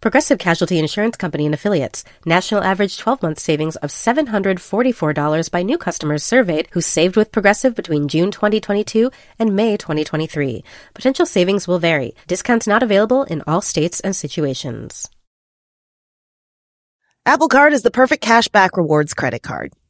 Progressive Casualty Insurance Company and Affiliates. National average 12-month savings of $744 by new customers surveyed who saved with Progressive between June 2022 and May 2023. Potential savings will vary. Discounts not available in all states and situations. Apple Card is the perfect cashback rewards credit card.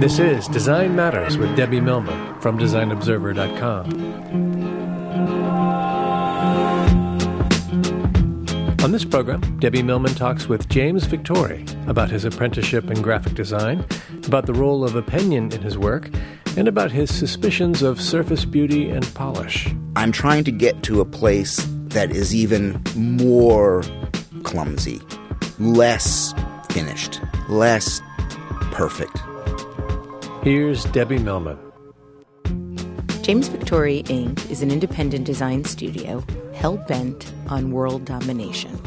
This is Design Matters with Debbie Millman from designobserver.com. On this program, Debbie Millman talks with James Victore about his apprenticeship in graphic design, about the role of opinion in his work, and about his suspicions of surface beauty and polish. I'm trying to get to a place that is even more clumsy, less finished, less perfect. Here's Debbie Millman. James Victore, Inc. is an independent design studio hell-bent on world domination.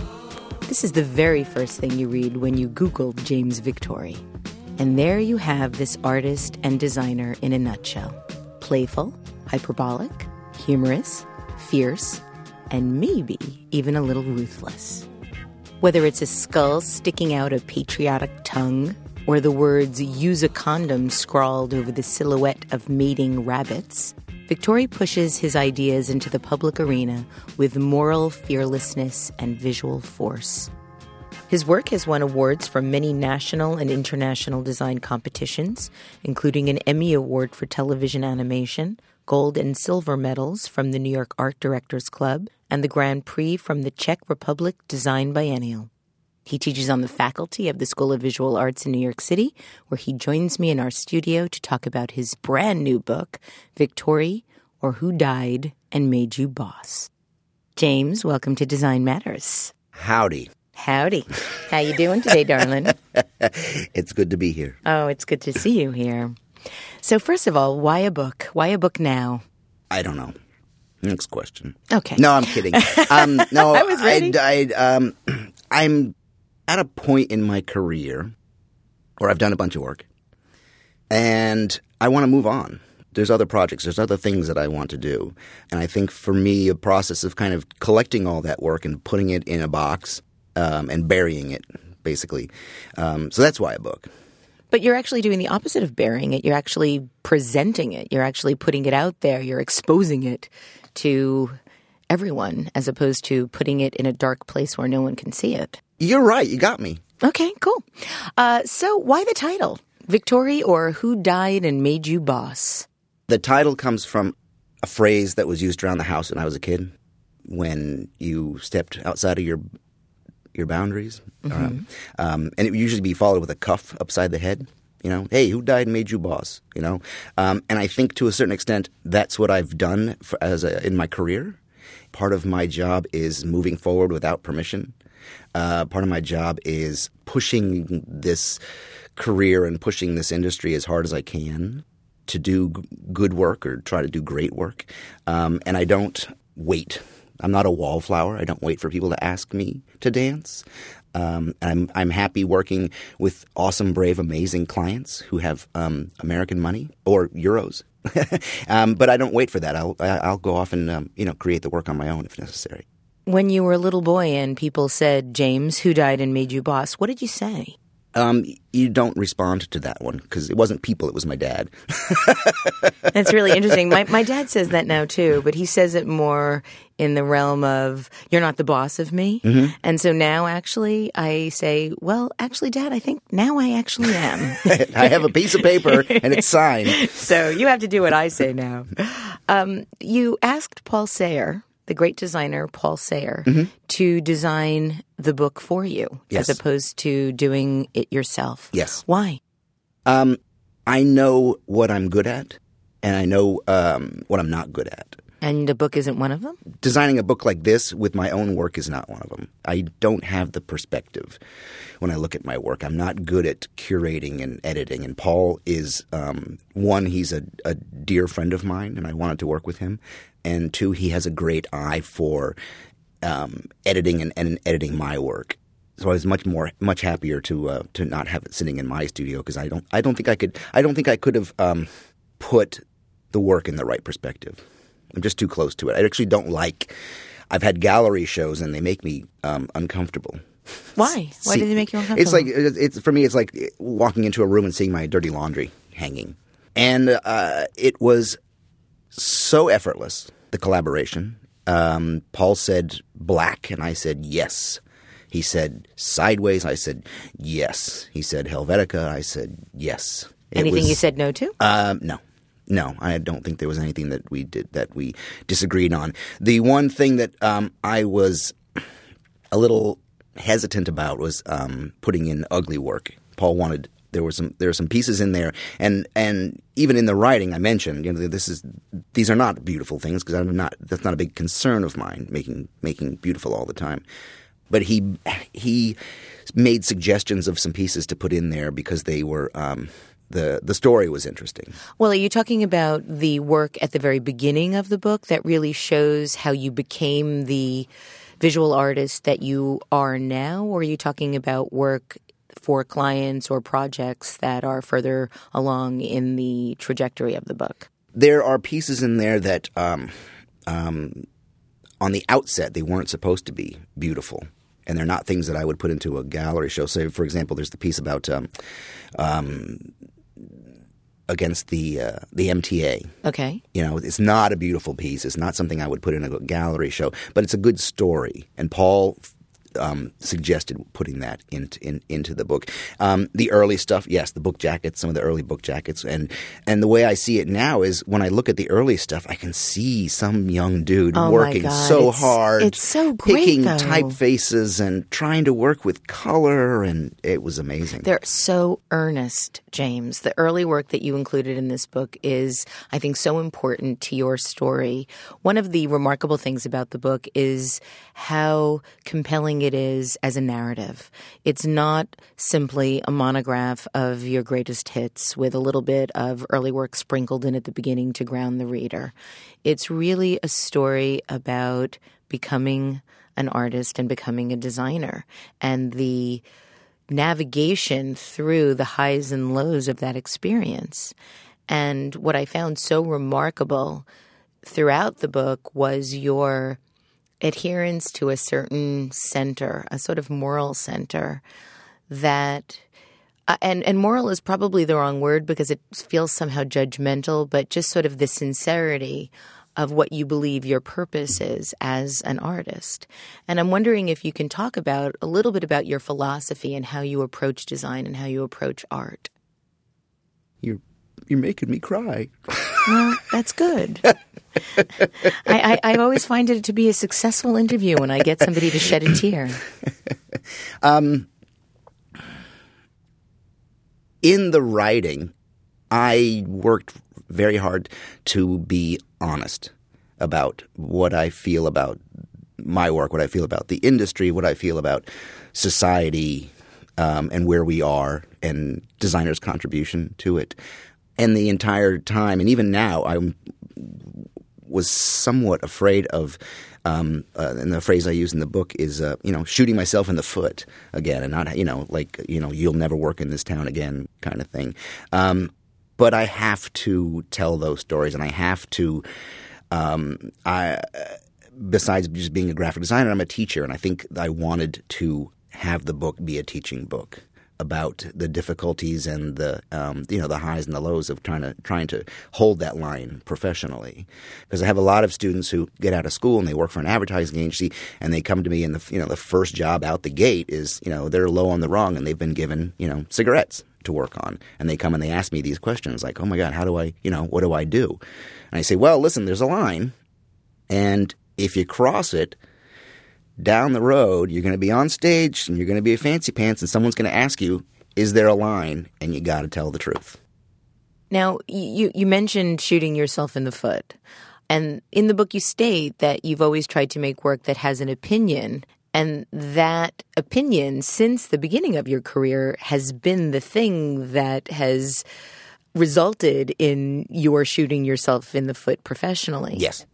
This is the very first thing you read when you Google James Victore. And there you have this artist and designer in a nutshell. Playful, hyperbolic, humorous, fierce, and maybe even a little ruthless. Whether it's a skull sticking out a patriotic tongue, or the words "use a condom" scrawled over the silhouette of mating rabbits, Victore pushes his ideas into the public arena with moral fearlessness and visual force. His work has won awards from many national and international design competitions, including an Emmy Award for television animation, gold and silver medals from the New York Art Directors Club, and the Grand Prix from the Czech Republic Design Biennial. He teaches on the faculty of the School of Visual Arts in New York City, where he joins me in our studio to talk about his brand new book, Victore, or Who Died and Made You Boss. James, welcome to Design Matters. Howdy. Howdy. How you doing today, darling? It's good to be here. Oh, it's good to see you here. So first of all, why a book? Why a book now? I don't know. Next question. Okay. No, I'm kidding. No, I was ready. I'm at a point in my career where I've done a bunch of work, and I want to move on. There's other projects. There's other things that I want to do. And I think for me, a process of kind of collecting all that work and putting it in a box and burying it, basically. So that's why a book. But you're actually doing the opposite of burying it. You're actually presenting it. You're actually putting it out there. You're exposing it to everyone, as opposed to putting it in a dark place where no one can see it. You're right. You got me. Okay, cool. So why the title? Victore, or Who Died and Made You Boss? The title comes from a phrase that was used around the house when I was a kid, when you stepped outside of your boundaries. Mm-hmm. And it would usually be followed with a cuff upside the head. You know, hey, who died and made you boss? You know, and I think to a certain extent that's what I've done in my career. Part of my job is moving forward without permission. Part of my job is pushing this career and pushing this industry as hard as I can to do good work or try to do great work. And I don't wait. I'm not a wallflower. I don't wait for people to ask me to dance. I'm happy working with awesome, brave, amazing clients who have American money or euros. But I don't wait for that. I'll go off and create the work on my own if necessary. When you were a little boy and people said, James, who died and made you boss, what did you say? You don't respond to that one because it wasn't people, it was my dad. That's really interesting. My dad says that now too, but he says it more in the realm of you're not the boss of me. Mm-hmm. And so now actually I say, well, actually, Dad, I think now I actually am. I have a piece of paper and it's signed. So you have to do what I say now. You asked Paul Sahre, the great designer Paul Sahre, mm-hmm. to design the book for you, yes. as opposed to doing it yourself. Yes. Why? I know what I'm good at, and I know what I'm not good at. And the book isn't one of them? Designing a book like this with my own work is not one of them. I don't have the perspective when I look at my work. I'm not good at curating and editing. And Paul is, one, he's a dear friend of mine, and I wanted to work with him. And two, he has a great eye for editing and editing my work. So I was much happier to not have it sitting in my studio because I don't think I could have put the work in the right perspective. I'm just too close to it. I actually don't like – I've had gallery shows and they make me uncomfortable. Why? Why do they make you uncomfortable? For me, it's like walking into a room and seeing my dirty laundry hanging. And it was so effortless, the collaboration. Paul said black and I said yes. He said sideways. I said yes. He said Helvetica. I said yes. Anything you said no to? No. No, I don't think there was anything that we did that we disagreed on. The one thing that I was a little hesitant about was putting in ugly work. Paul wanted there were some pieces in there, and even in the writing I mentioned, you know, these are not beautiful things because that's not a big concern of mine, making beautiful all the time. But he made suggestions of some pieces to put in there because they were. The story was interesting. Well, are you talking about the work at the very beginning of the book that really shows how you became the visual artist that you are now? Or are you talking about work for clients or projects that are further along in the trajectory of the book? There are pieces in there that on the outset they weren't supposed to be beautiful. And they're not things that I would put into a gallery show. So, for example, there's the piece about against the MTA. Okay. You know, it's not a beautiful piece. It's not something I would put in a gallery show. But it's a good story. And Paul suggested putting that into the book. The early stuff, yes, the book jackets, some of the early book jackets. And the way I see it now is when I look at the early stuff, I can see some young dude working so hard. It's so great, picking typefaces and trying to work with color, and it was amazing. They're so earnest, James. The early work that you included in this book is, I think, so important to your story. One of the remarkable things about the book is how compelling it is as a narrative. It's not simply a monograph of your greatest hits with a little bit of early work sprinkled in at the beginning to ground the reader. It's really a story about becoming an artist and becoming a designer and the navigation through the highs and lows of that experience. And what I found so remarkable throughout the book was your adherence to a certain center, a sort of moral center that and moral is probably the wrong word because it feels somehow judgmental, but just sort of the sincerity of what you believe your purpose is as an artist. And I'm wondering if you can talk about a little bit about your philosophy and how you approach design and how you approach art. You're making me cry. Well, that's good. I always find it to be a successful interview when I get somebody to shed a tear. In the writing, I worked very hard to be honest about what I feel about my work, what I feel about the industry, what I feel about society, and where we are and designers' contribution to it. And the entire time, and even now, I was somewhat afraid of and the phrase I use in the book is, shooting myself in the foot again and not, you'll never work in this town again kind of thing. But I have to tell those stories and I have to besides just being a graphic designer, I'm a teacher and I think I wanted to have the book be a teaching book. about the difficulties and the highs and the lows of trying to hold that line professionally, because I have a lot of students who get out of school and they work for an advertising agency and they come to me and the first job out the gate is they're low on the rung and they've been given cigarettes to work on, and they come and they ask me these questions like, oh my God, how do I what do I do? And I say, well, listen, there's a line, and if you cross it, down the road, you're going to be on stage and you're going to be a fancy pants and someone's going to ask you, is there a line? And you got to tell the truth. Now, you mentioned shooting yourself in the foot. And in the book, you state that you've always tried to make work that has an opinion. And that opinion, since the beginning of your career, has been the thing that has resulted in your shooting yourself in the foot professionally. Yes.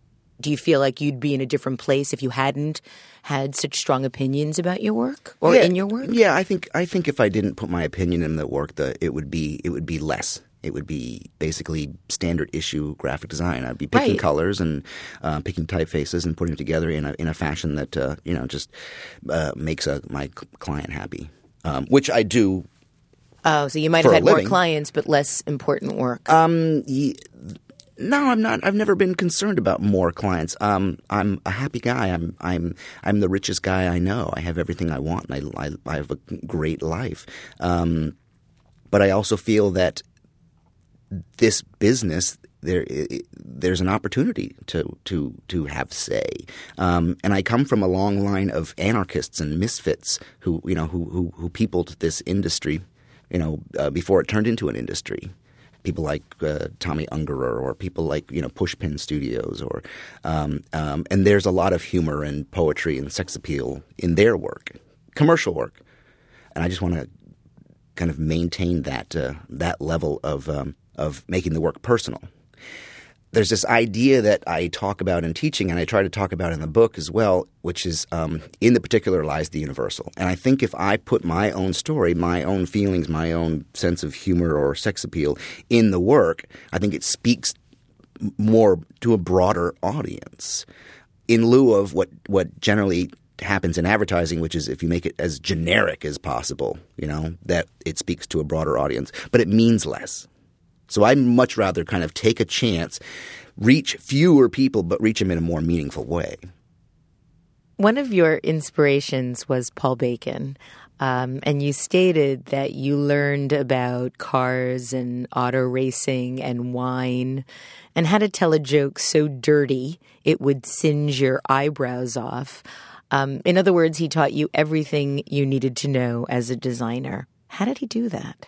Do you feel like you'd be in a different place if you hadn't had such strong opinions about your work or in your work? Yeah, I think if I didn't put my opinion in the work, it would be less. It would be basically standard issue graphic design. I'd be picking colors and picking typefaces and putting it together in a fashion that makes my client happy, which I do. Oh, so you might have had more clients but less important work. No, I'm not. I've never been concerned about more clients. I'm a happy guy. I'm the richest guy I know. I have everything I want, and I have a great life. But I also feel that this business, there's an opportunity to have say. And I come from a long line of anarchists and misfits who peopled this industry, before it turned into an industry. People like Tommy Ungerer, or people like Pushpin Studios, or and there's a lot of humor and poetry and sex appeal in their work, commercial work, and I just want to kind of maintain that level of making the work personal. There's this idea that I talk about in teaching, and I try to talk about in the book as well, which is in the particular lies the universal. And I think if I put my own story, my own feelings, my own sense of humor or sex appeal in the work, I think it speaks more to a broader audience in lieu of what generally happens in advertising, which is if you make it as generic as possible, that it speaks to a broader audience, but it means less. So I'd much rather kind of take a chance, reach fewer people, but reach them in a more meaningful way. One of your inspirations was Paul Bacon, and you stated that you learned about cars and auto racing and wine and how to tell a joke so dirty it would singe your eyebrows off. In other words, he taught you everything you needed to know as a designer. How did he do that?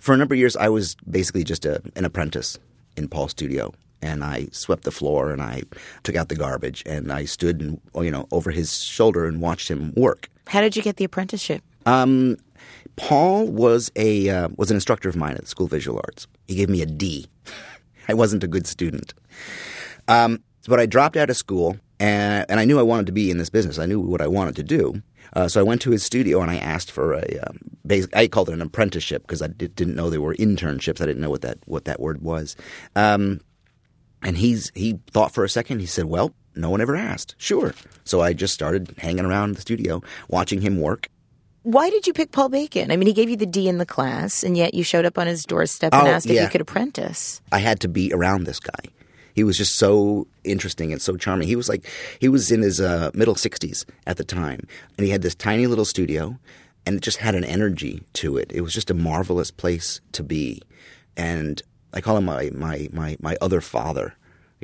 For a number of years, I was basically just an apprentice in Paul's studio, and I swept the floor and I took out the garbage and I stood and, over his shoulder and watched him work. How did you get the apprenticeship? Paul was an instructor of mine at the School of Visual Arts. He gave me a D. I wasn't a good student. But I dropped out of school and I knew I wanted to be in this business. I knew what I wanted to do. So I went to his studio and I asked for I called it an apprenticeship because I didn't know there were internships. I didn't know what that word was. And he thought for a second. He said, well, no one ever asked. Sure. So I just started hanging around the studio watching him work. Why did you pick Paul Bacon? I mean, he gave you the D in the class, and yet you showed up on his doorstep and asked if you could apprentice. I had to be around this guy. He was just so interesting and so charming. He was in his middle 60s at the time, and he had this tiny little studio, and it just had an energy to it. It was just a marvelous place to be, and I call him my other father.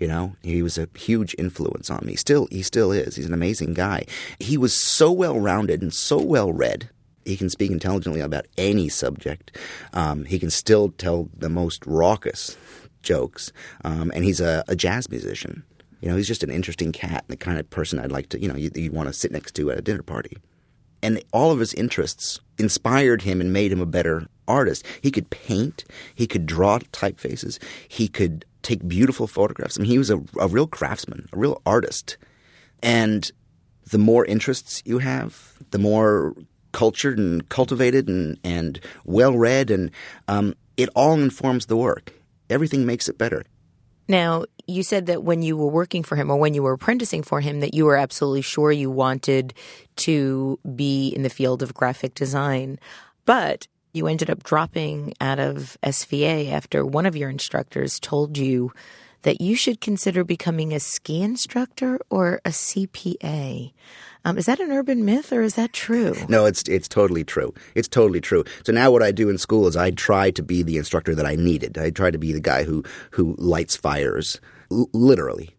He was a huge influence on me. He still is. He's an amazing guy. He was so well-rounded and so well-read. He can speak intelligently about any subject. He can still tell the most raucous jokes, and he's a jazz musician. He's just an interesting cat and the kind of person I'd like to, you'd want to sit next to at a dinner party. And all of his interests inspired him and made him a better artist. He could paint. He could draw typefaces. He could take beautiful photographs. I mean, he was a real craftsman, a real artist. And the more interests you have, the more cultured and cultivated and well-read, and it all informs the work. Everything makes it better. Now, you said that when you were working for him or when you were apprenticing for him that you were absolutely sure you wanted to be in the field of graphic design, but you ended up dropping out of SVA after one of your instructors told you that you should consider becoming a ski instructor or a CPA. Is that an urban myth or is that true? No, it's totally true. It's totally true. So now what I do in school is I try to be the instructor that I needed. I try to be the guy who lights fires, literally,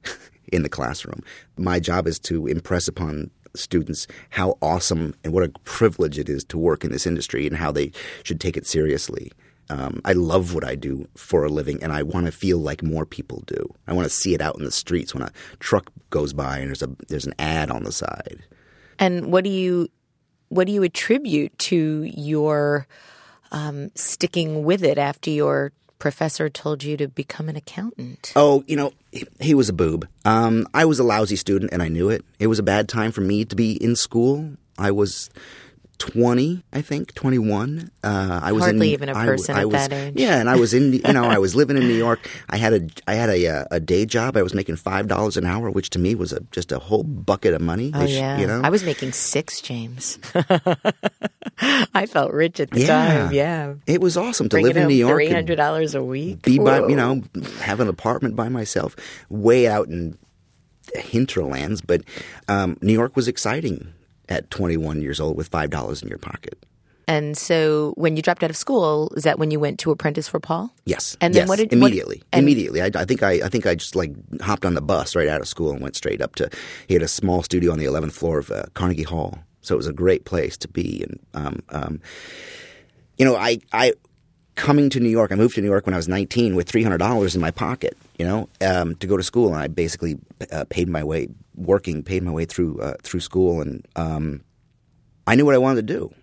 in the classroom. My job is to impress upon students how awesome and what a privilege it is to work in this industry and how they should take it seriously. I love what I do for a living, and I want to feel like more people do. I want to see it out in the streets when a truck goes by and there's an ad on the side. And what do you attribute to your sticking with it after your professor told you to become an accountant? Oh, you know, he was a boob. I was a lousy student, and I knew it. It was a bad time for me to be in school. I was 20, I think, 21. I was hardly even a person at that age. Yeah, and I was in, I was living in New York. I had a day job. I was making $5 an hour, which to me was just a whole bucket of money. Oh, yeah. I was making $6, James. I felt rich at the time. Yeah, it was awesome to live in New York. $300 a week. Be by, have an apartment by myself, way out in the hinterlands. But New York was exciting at 21 years old with $5 in your pocket. And so when you dropped out of school, is that when you went to apprentice for Paul? Yes. And then yes. Immediately. I think I just like hopped on the bus right out of school and went straight up to – he had a small studio on the 11th floor of Carnegie Hall. So it was a great place to be. And, coming to New York, I moved to New York when I was 19 with $300 in my pocket, to go to school. And I basically paid my way through school. And I knew what I wanted to do.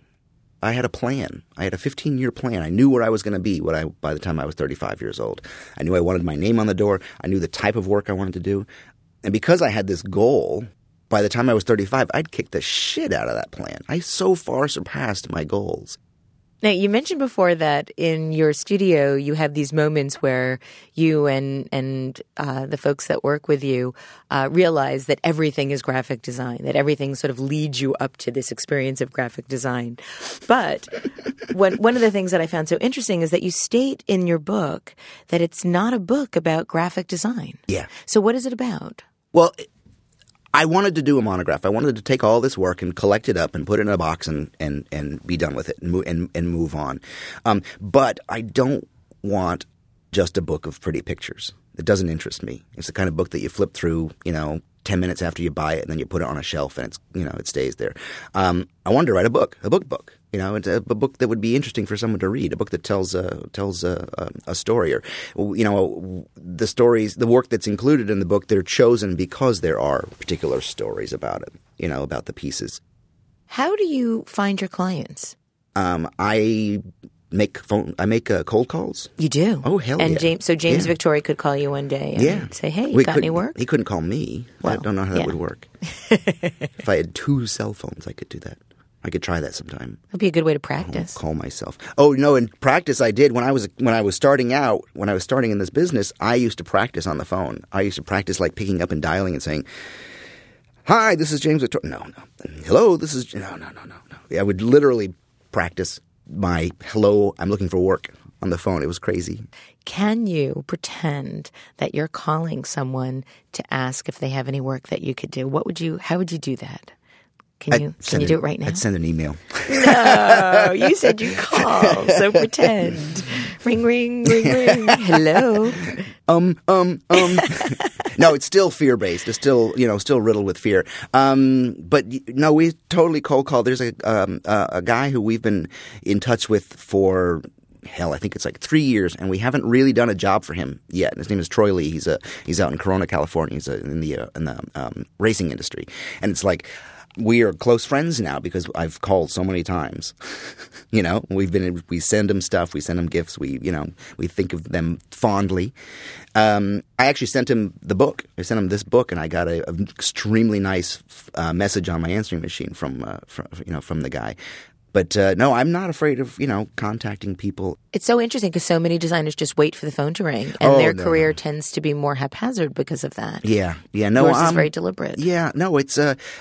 I had a plan. I had a 15-year plan. I knew where I was going to be by the time I was 35 years old. I knew I wanted my name on the door. I knew the type of work I wanted to do. And because I had this goal, by the time I was 35, I'd kick the shit out of that plan. I so far surpassed my goals. Now, you mentioned before that in your studio you have these moments where you and the folks that work with you realize that everything is graphic design, that everything sort of leads you up to this experience of graphic design. But one of the things that I found so interesting is that you state in your book that it's not a book about graphic design. Yeah. So what is it about? Well, I wanted to do a monograph. I wanted to take all this work and collect it up and put it in a box and be done with it and move on. But I don't want just a book of pretty pictures. It doesn't interest me. It's the kind of book that you flip through, 10 minutes after you buy it and then you put it on a shelf and it's, it stays there. I wanted to write a book. It's a book that would be interesting for someone to read, a book that tells a story or, the stories, the work that's included in the book, they're chosen because there are particular stories about it, about the pieces. How do you find your clients? I make cold calls. You do? Oh, hell yeah. James Victore could call you one day and say, hey, got any work? He couldn't call me. Well, I don't know how that would work. If I had two cell phones, I could do that. I could try that sometime. That'd be a good way to practice. Call myself. Oh no! In practice, I did when I was starting in this business, I used to practice on the phone. I used to practice like picking up and dialing and saying, "Hi, this is James Victore." No. Hello, this is no. I would literally practice my "Hello, I'm looking for work" on the phone. It was crazy. Can you pretend that you're calling someone to ask if they have any work that you could do? How would you do that? Can you do it right now? I'd send an email. No, you said you called, so pretend. Ring, ring, ring, ring. Hello. No, it's still fear-based. It's still riddled with fear. But no, we totally cold call. There's a guy who we've been in touch with for I think it's like 3 years, and we haven't really done a job for him yet. His name is Troy Lee. He's out in Corona, California. He's in the racing industry, and it's like. We are close friends now because I've called so many times. We send them stuff, we send them gifts, we think of them fondly. I actually sent him the book. I sent him this book, and I got an extremely nice message on my answering machine from the guy. But no, I'm not afraid of, you know, contacting people. It's so interesting because so many designers just wait for the phone to ring, and their career tends to be more haphazard because of that. Yeah, no, yours is very deliberate. Yeah, no, it's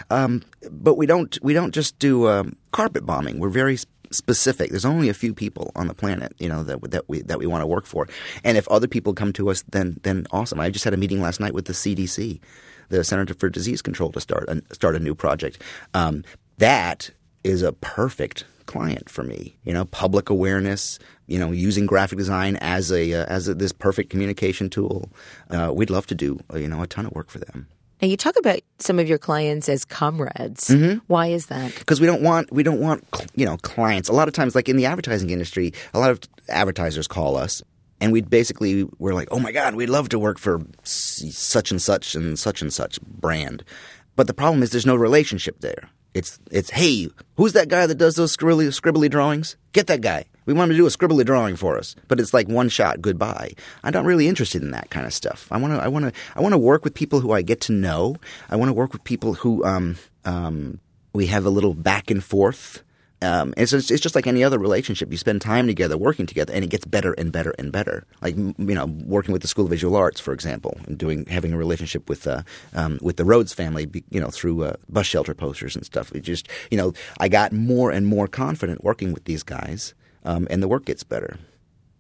but we don't just do carpet bombing. We're very specific. There's only a few people on the planet, you know, that we want to work for, and if other people come to us, then awesome. I just had a meeting last night with the CDC, the Center for Disease Control, to start a new project. That is a perfect client for me. You know, public awareness, you know, using graphic design as this perfect communication tool. We'd love to do, you know, a ton of work for them. Now, you talk about some of your clients as comrades. Mm-hmm. Why is that? Because we don't want, you know, clients. A lot of times, like in the advertising industry, a lot of advertisers call us. And we're like, oh my God, we'd love to work for such and such and such and such brand. But the problem is there's no relationship there. It's hey, who's that guy that does those scribbly drawings? Get that guy. We want him to do a scribbly drawing for us. But it's like one shot, goodbye. I'm not really interested in that kind of stuff. I want to work with people who I get to know. I want to work with people who we have a little back and forth. It's just like any other relationship. You spend time together, working together, and it gets better and better and better. Like, you know, working with the School of Visual Arts, for example, and having a relationship with the Rhodes family, you know, through bus shelter posters and stuff. It just, you know, I got more and more confident working with these guys, and the work gets better.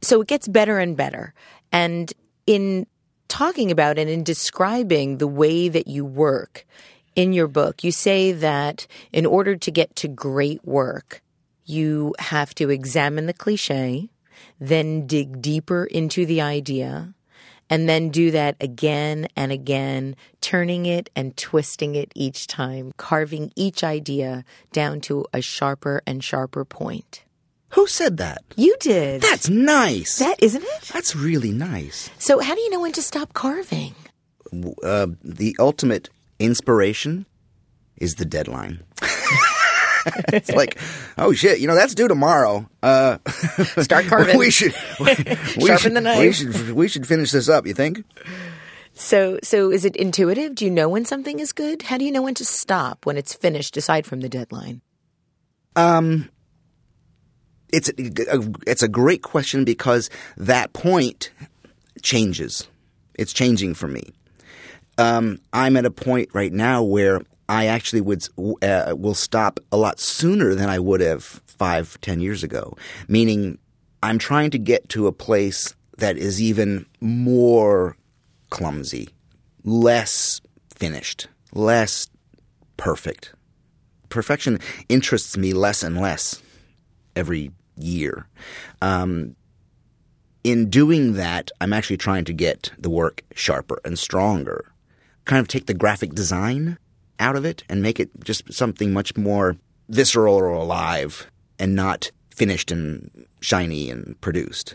So it gets better and better. And in talking about and in describing the way that you work in your book, you say that in order to get to great work, you have to examine the cliche, then dig deeper into the idea, and then do that again and again, turning it and twisting it each time, carving each idea down to a sharper and sharper point. Who said that? You did. That's nice. That, isn't it? That's really nice. So how do you know when to stop carving? The ultimate inspiration is the deadline. It's like, oh shit, you know, that's due tomorrow. Start carving. Sharpen the knife. We should finish this up, you think? So is it intuitive? Do you know when something is good? How do you know when to stop, when it's finished, aside from the deadline? It's a great question because that point changes. It's changing for me. I'm at a point right now where I actually will stop a lot sooner than I would have 5-10 years ago, meaning I'm trying to get to a place that is even more clumsy, less finished, less perfect. Perfection interests me less and less every year. In doing that, I'm actually trying to get the work sharper and stronger. Kind of take the graphic design out of it and make it just something much more visceral or alive and not finished and shiny and produced.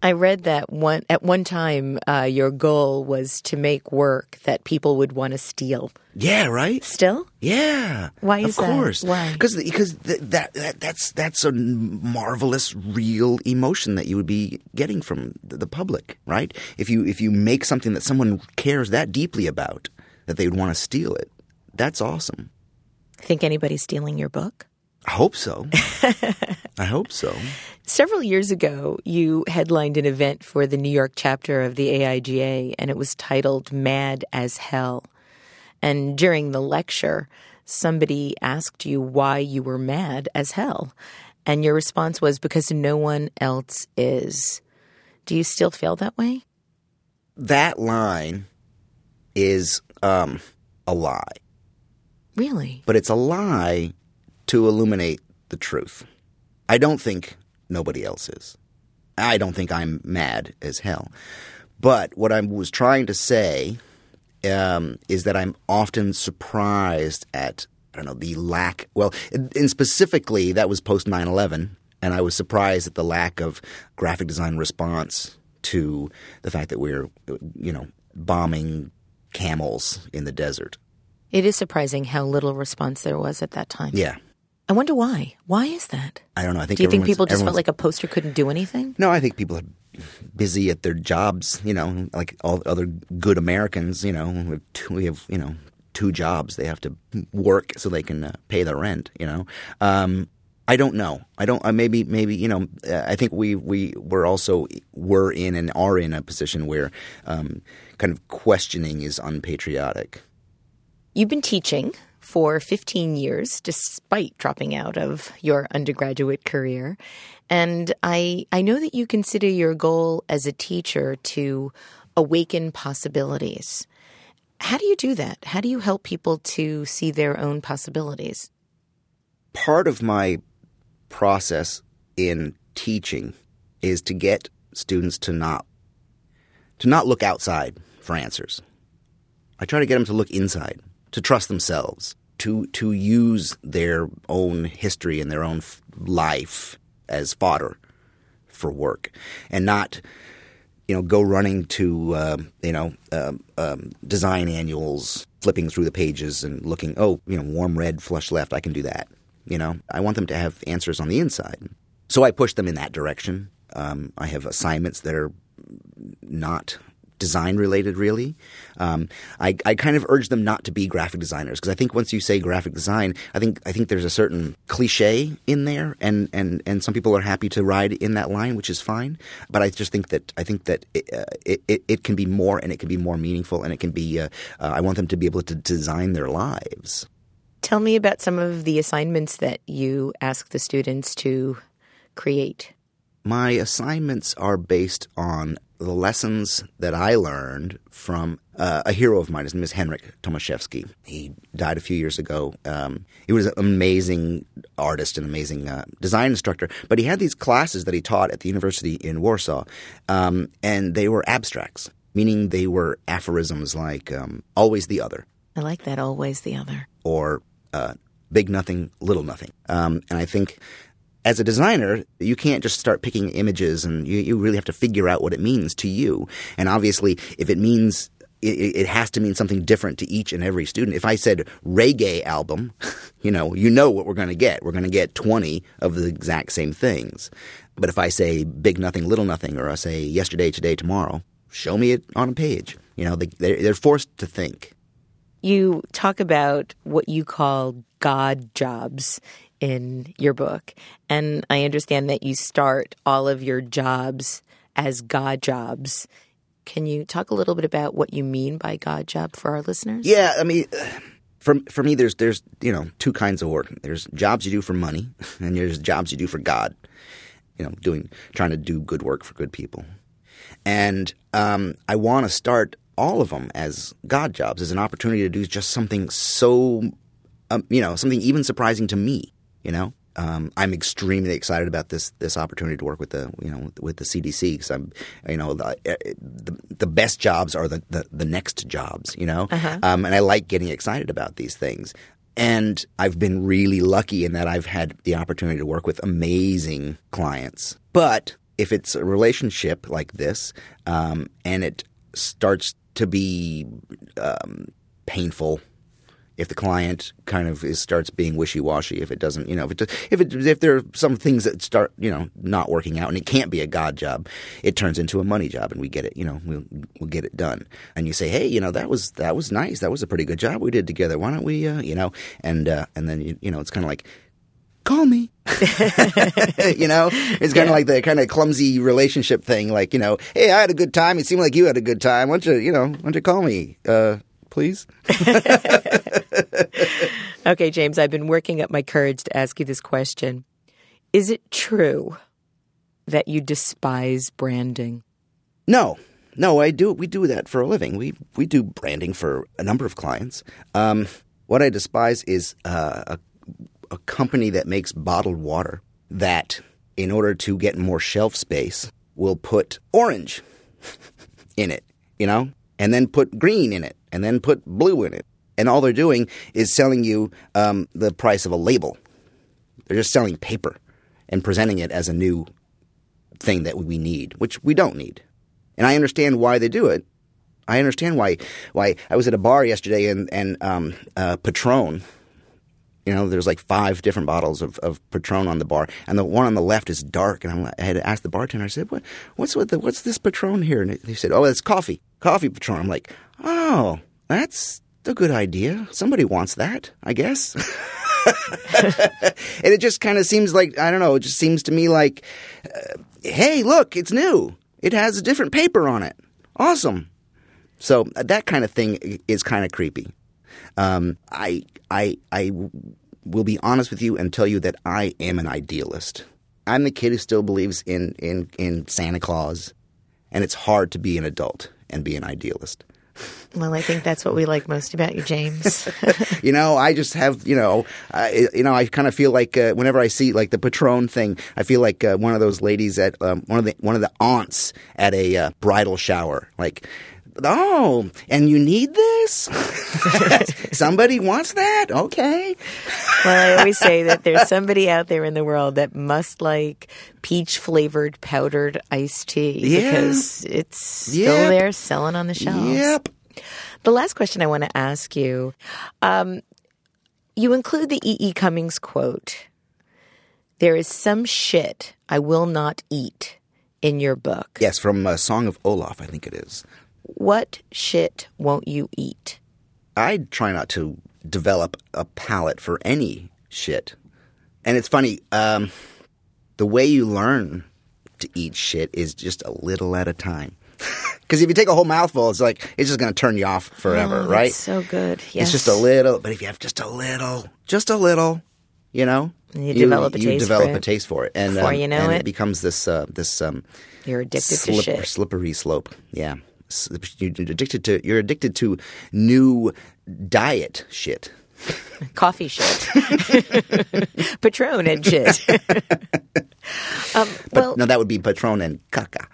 I read that at one time your goal was to make work that people would want to steal. Yeah, right? Still? Yeah. Why is that? Of course. Why? Because that's a marvelous, real emotion that you would be getting from the public, right? If you make something that someone cares that deeply about, that they would want to steal it, that's awesome. Think anybody's stealing your book? I hope so. I hope so. Several years ago, you headlined an event for the New York chapter of the AIGA, and it was titled Mad as Hell. And during the lecture, somebody asked you why you were mad as hell. And your response was, because no one else is. Do you still feel that way? That line is a lie. Really? But it's a lie to illuminate the truth. I don't think nobody else is. I don't think I'm mad as hell. But what I was trying to say is that I'm often surprised at, I don't know, the lack – well, and specifically that was post 9/11, and I was surprised at the lack of graphic design response to the fact that we're, you know, bombing camels in the desert. It is surprising how little response there was at that time. Yeah. I wonder why. Why is that? I don't know. I think. Do you think people just felt like a poster couldn't do anything? No, I think people are busy at their jobs. You know, like all other good Americans. You know, we have 2 jobs. They have to work so they can pay their rent. You know, I don't know. I don't. Maybe you know. I think we were in a position where kind of questioning is unpatriotic. You've been teaching for 15 years, despite dropping out of your undergraduate career, and I know that you consider your goal as a teacher to awaken possibilities. How do you do that? How do you help people to see their own possibilities? Part of my process in teaching is to get students to not look outside for answers. I try to get them to look inside, to trust themselves, to use their own history and their own life as fodder for work, and not go running to design annuals, flipping through the pages and looking warm red, flush left, I can do that. I want them to have answers on the inside. So I push them in that direction. I have assignments that are not design-related, really. I kind of urge them not to be graphic designers, because I think once you say graphic design, I think there's a certain cliche in there, and some people are happy to ride in that line, which is fine. But I just think that it can be more, and it can be more meaningful, and it can be. I want them to be able to design their lives. Tell me about some of the assignments that you ask the students to create. My assignments are based on the lessons that I learned from a hero of mine. His name is Henryk Tomaszewski. He died a few years ago. He was an amazing artist and amazing design instructor, but he had these classes that he taught at the university in Warsaw, and they were abstracts, meaning they were aphorisms like always the other. I like that, always the other. Or big nothing, little nothing. And I think as a designer, you can't just start picking images, and you really have to figure out what it means to you. And obviously, if it means it has to mean something different to each and every student. If I said reggae album, you know what we're going to get. We're going to get 20 of the exact same things. But if I say big nothing, little nothing, or I say yesterday, today, tomorrow, show me it on a page. They're forced to think. You talk about what you call God jobs in your book, and I understand that you start all of your jobs as God jobs. Can you talk a little bit about what you mean by God job for our listeners? Yeah, I mean, for me, there's two kinds of work. There's jobs you do for money, and there's jobs you do for God. Trying to do good work for good people, and I want to start all of them as God jobs, as an opportunity to do just something so, something even surprising to me. I'm extremely excited about this opportunity to work with the CDC, because I'm, the best jobs are the next jobs, Uh-huh. And I like getting excited about these things. And I've been really lucky in that I've had the opportunity to work with amazing clients. But if it's a relationship like this, and it starts to be painful, if the client kind of starts being wishy-washy, if it doesn't, if there are some things that start, not working out, and it can't be a God job, it turns into a money job, and we get it, we'll get it done. And you say, hey, that was nice, that was a pretty good job we did together. Why don't we, and then it's kind of like, call me. It's kind of like the kind of clumsy relationship thing, like, hey, I had a good time. It seemed like you had a good time. Why don't you call me, please? Okay, James, I've been working up my courage to ask you this question. Is it true that you despise branding? No, I do. We do that for a living. We do branding for a number of clients. What I despise is a company that makes bottled water that, in order to get more shelf space, will put orange in it, and then put green in it, and then put blue in it. And all they're doing is selling you the price of a label. They're just selling paper and presenting it as a new thing that we need, which we don't need. And I understand why they do it. I understand why I was at a bar yesterday and Patron. There's like 5 different bottles of Patron on the bar, and the one on the left is dark. And I had asked the bartender, I said, "What's this Patron here?" And he said, "Oh, it's coffee Patron." I'm like, "Oh, that's a good idea. Somebody wants that, I guess." And it just kind of seems like, I don't know, it just seems to me like, hey, look, it's new. It has a different paper on it. Awesome. So that kind of thing is kind of creepy. I will be honest with you and tell you that I am an idealist. I'm the kid who still believes in Santa Claus, and it's hard to be an adult and be an idealist. Well, I think that's what we like most about you, James. You know, I just have, I kind of feel like whenever I see like the Patron thing, I feel like one of those ladies at one of the aunts at a bridal shower, like, oh, and you need this? Somebody wants that? Okay. Well, I always say that there's somebody out there in the world that must like peach-flavored powdered iced tea because it's still there selling on the shelves. Yep. The last question I want to ask you, you include the E. E. Cummings quote, "There is some shit I will not eat," in your book. Yes, from Song of Olaf, I think it is. What shit won't you eat? I try not to develop a palate for any shit. And it's funny, the way you learn to eat shit is just a little at a time. Because if you take a whole mouthful, it's like, it's just going to turn you off forever, right? It's so good. Yes. It's just a little, but if you have just a little, you know? You develop a taste for it. And, before you know and it becomes this you're addicted to shit. Slippery slope, yeah. You're addicted to new diet shit. Coffee shit. Patron and shit. No, that would be Patron and caca.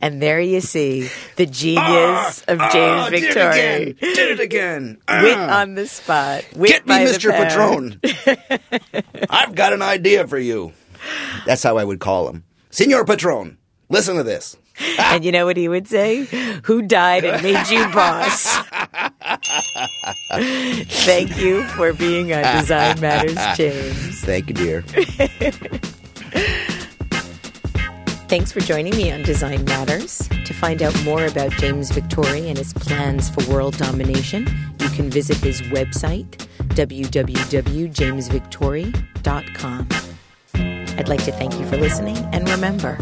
And there you see the genius of James Victore. Did it again. Wit on the spot. Get me Mr. Patron. I've got an idea for you. That's how I would call him. Senor Patron, listen to this. And you know what he would say? Who died and made you boss? Thank you for being on Design Matters, James. Thank you, dear. Thanks for joining me on Design Matters. To find out more about James Victore and his plans for world domination, you can visit his website, www.jamesvictore.com. I'd like to thank you for listening, and remember,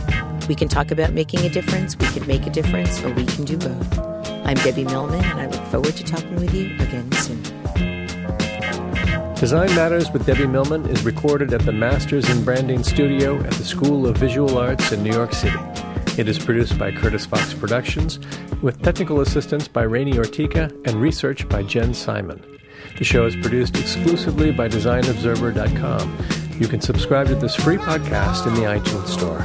we can talk about making a difference, we can make a difference, or we can do both. I'm Debbie Millman, and I look forward to talking with you again soon. Design Matters with Debbie Millman is recorded at the Masters in Branding Studio at the School of Visual Arts in New York City. It is produced by Curtis Fox Productions, with technical assistance by Rainey Ortica and research by Jen Simon. The show is produced exclusively by designobserver.com. You can subscribe to this free podcast in the iTunes Store.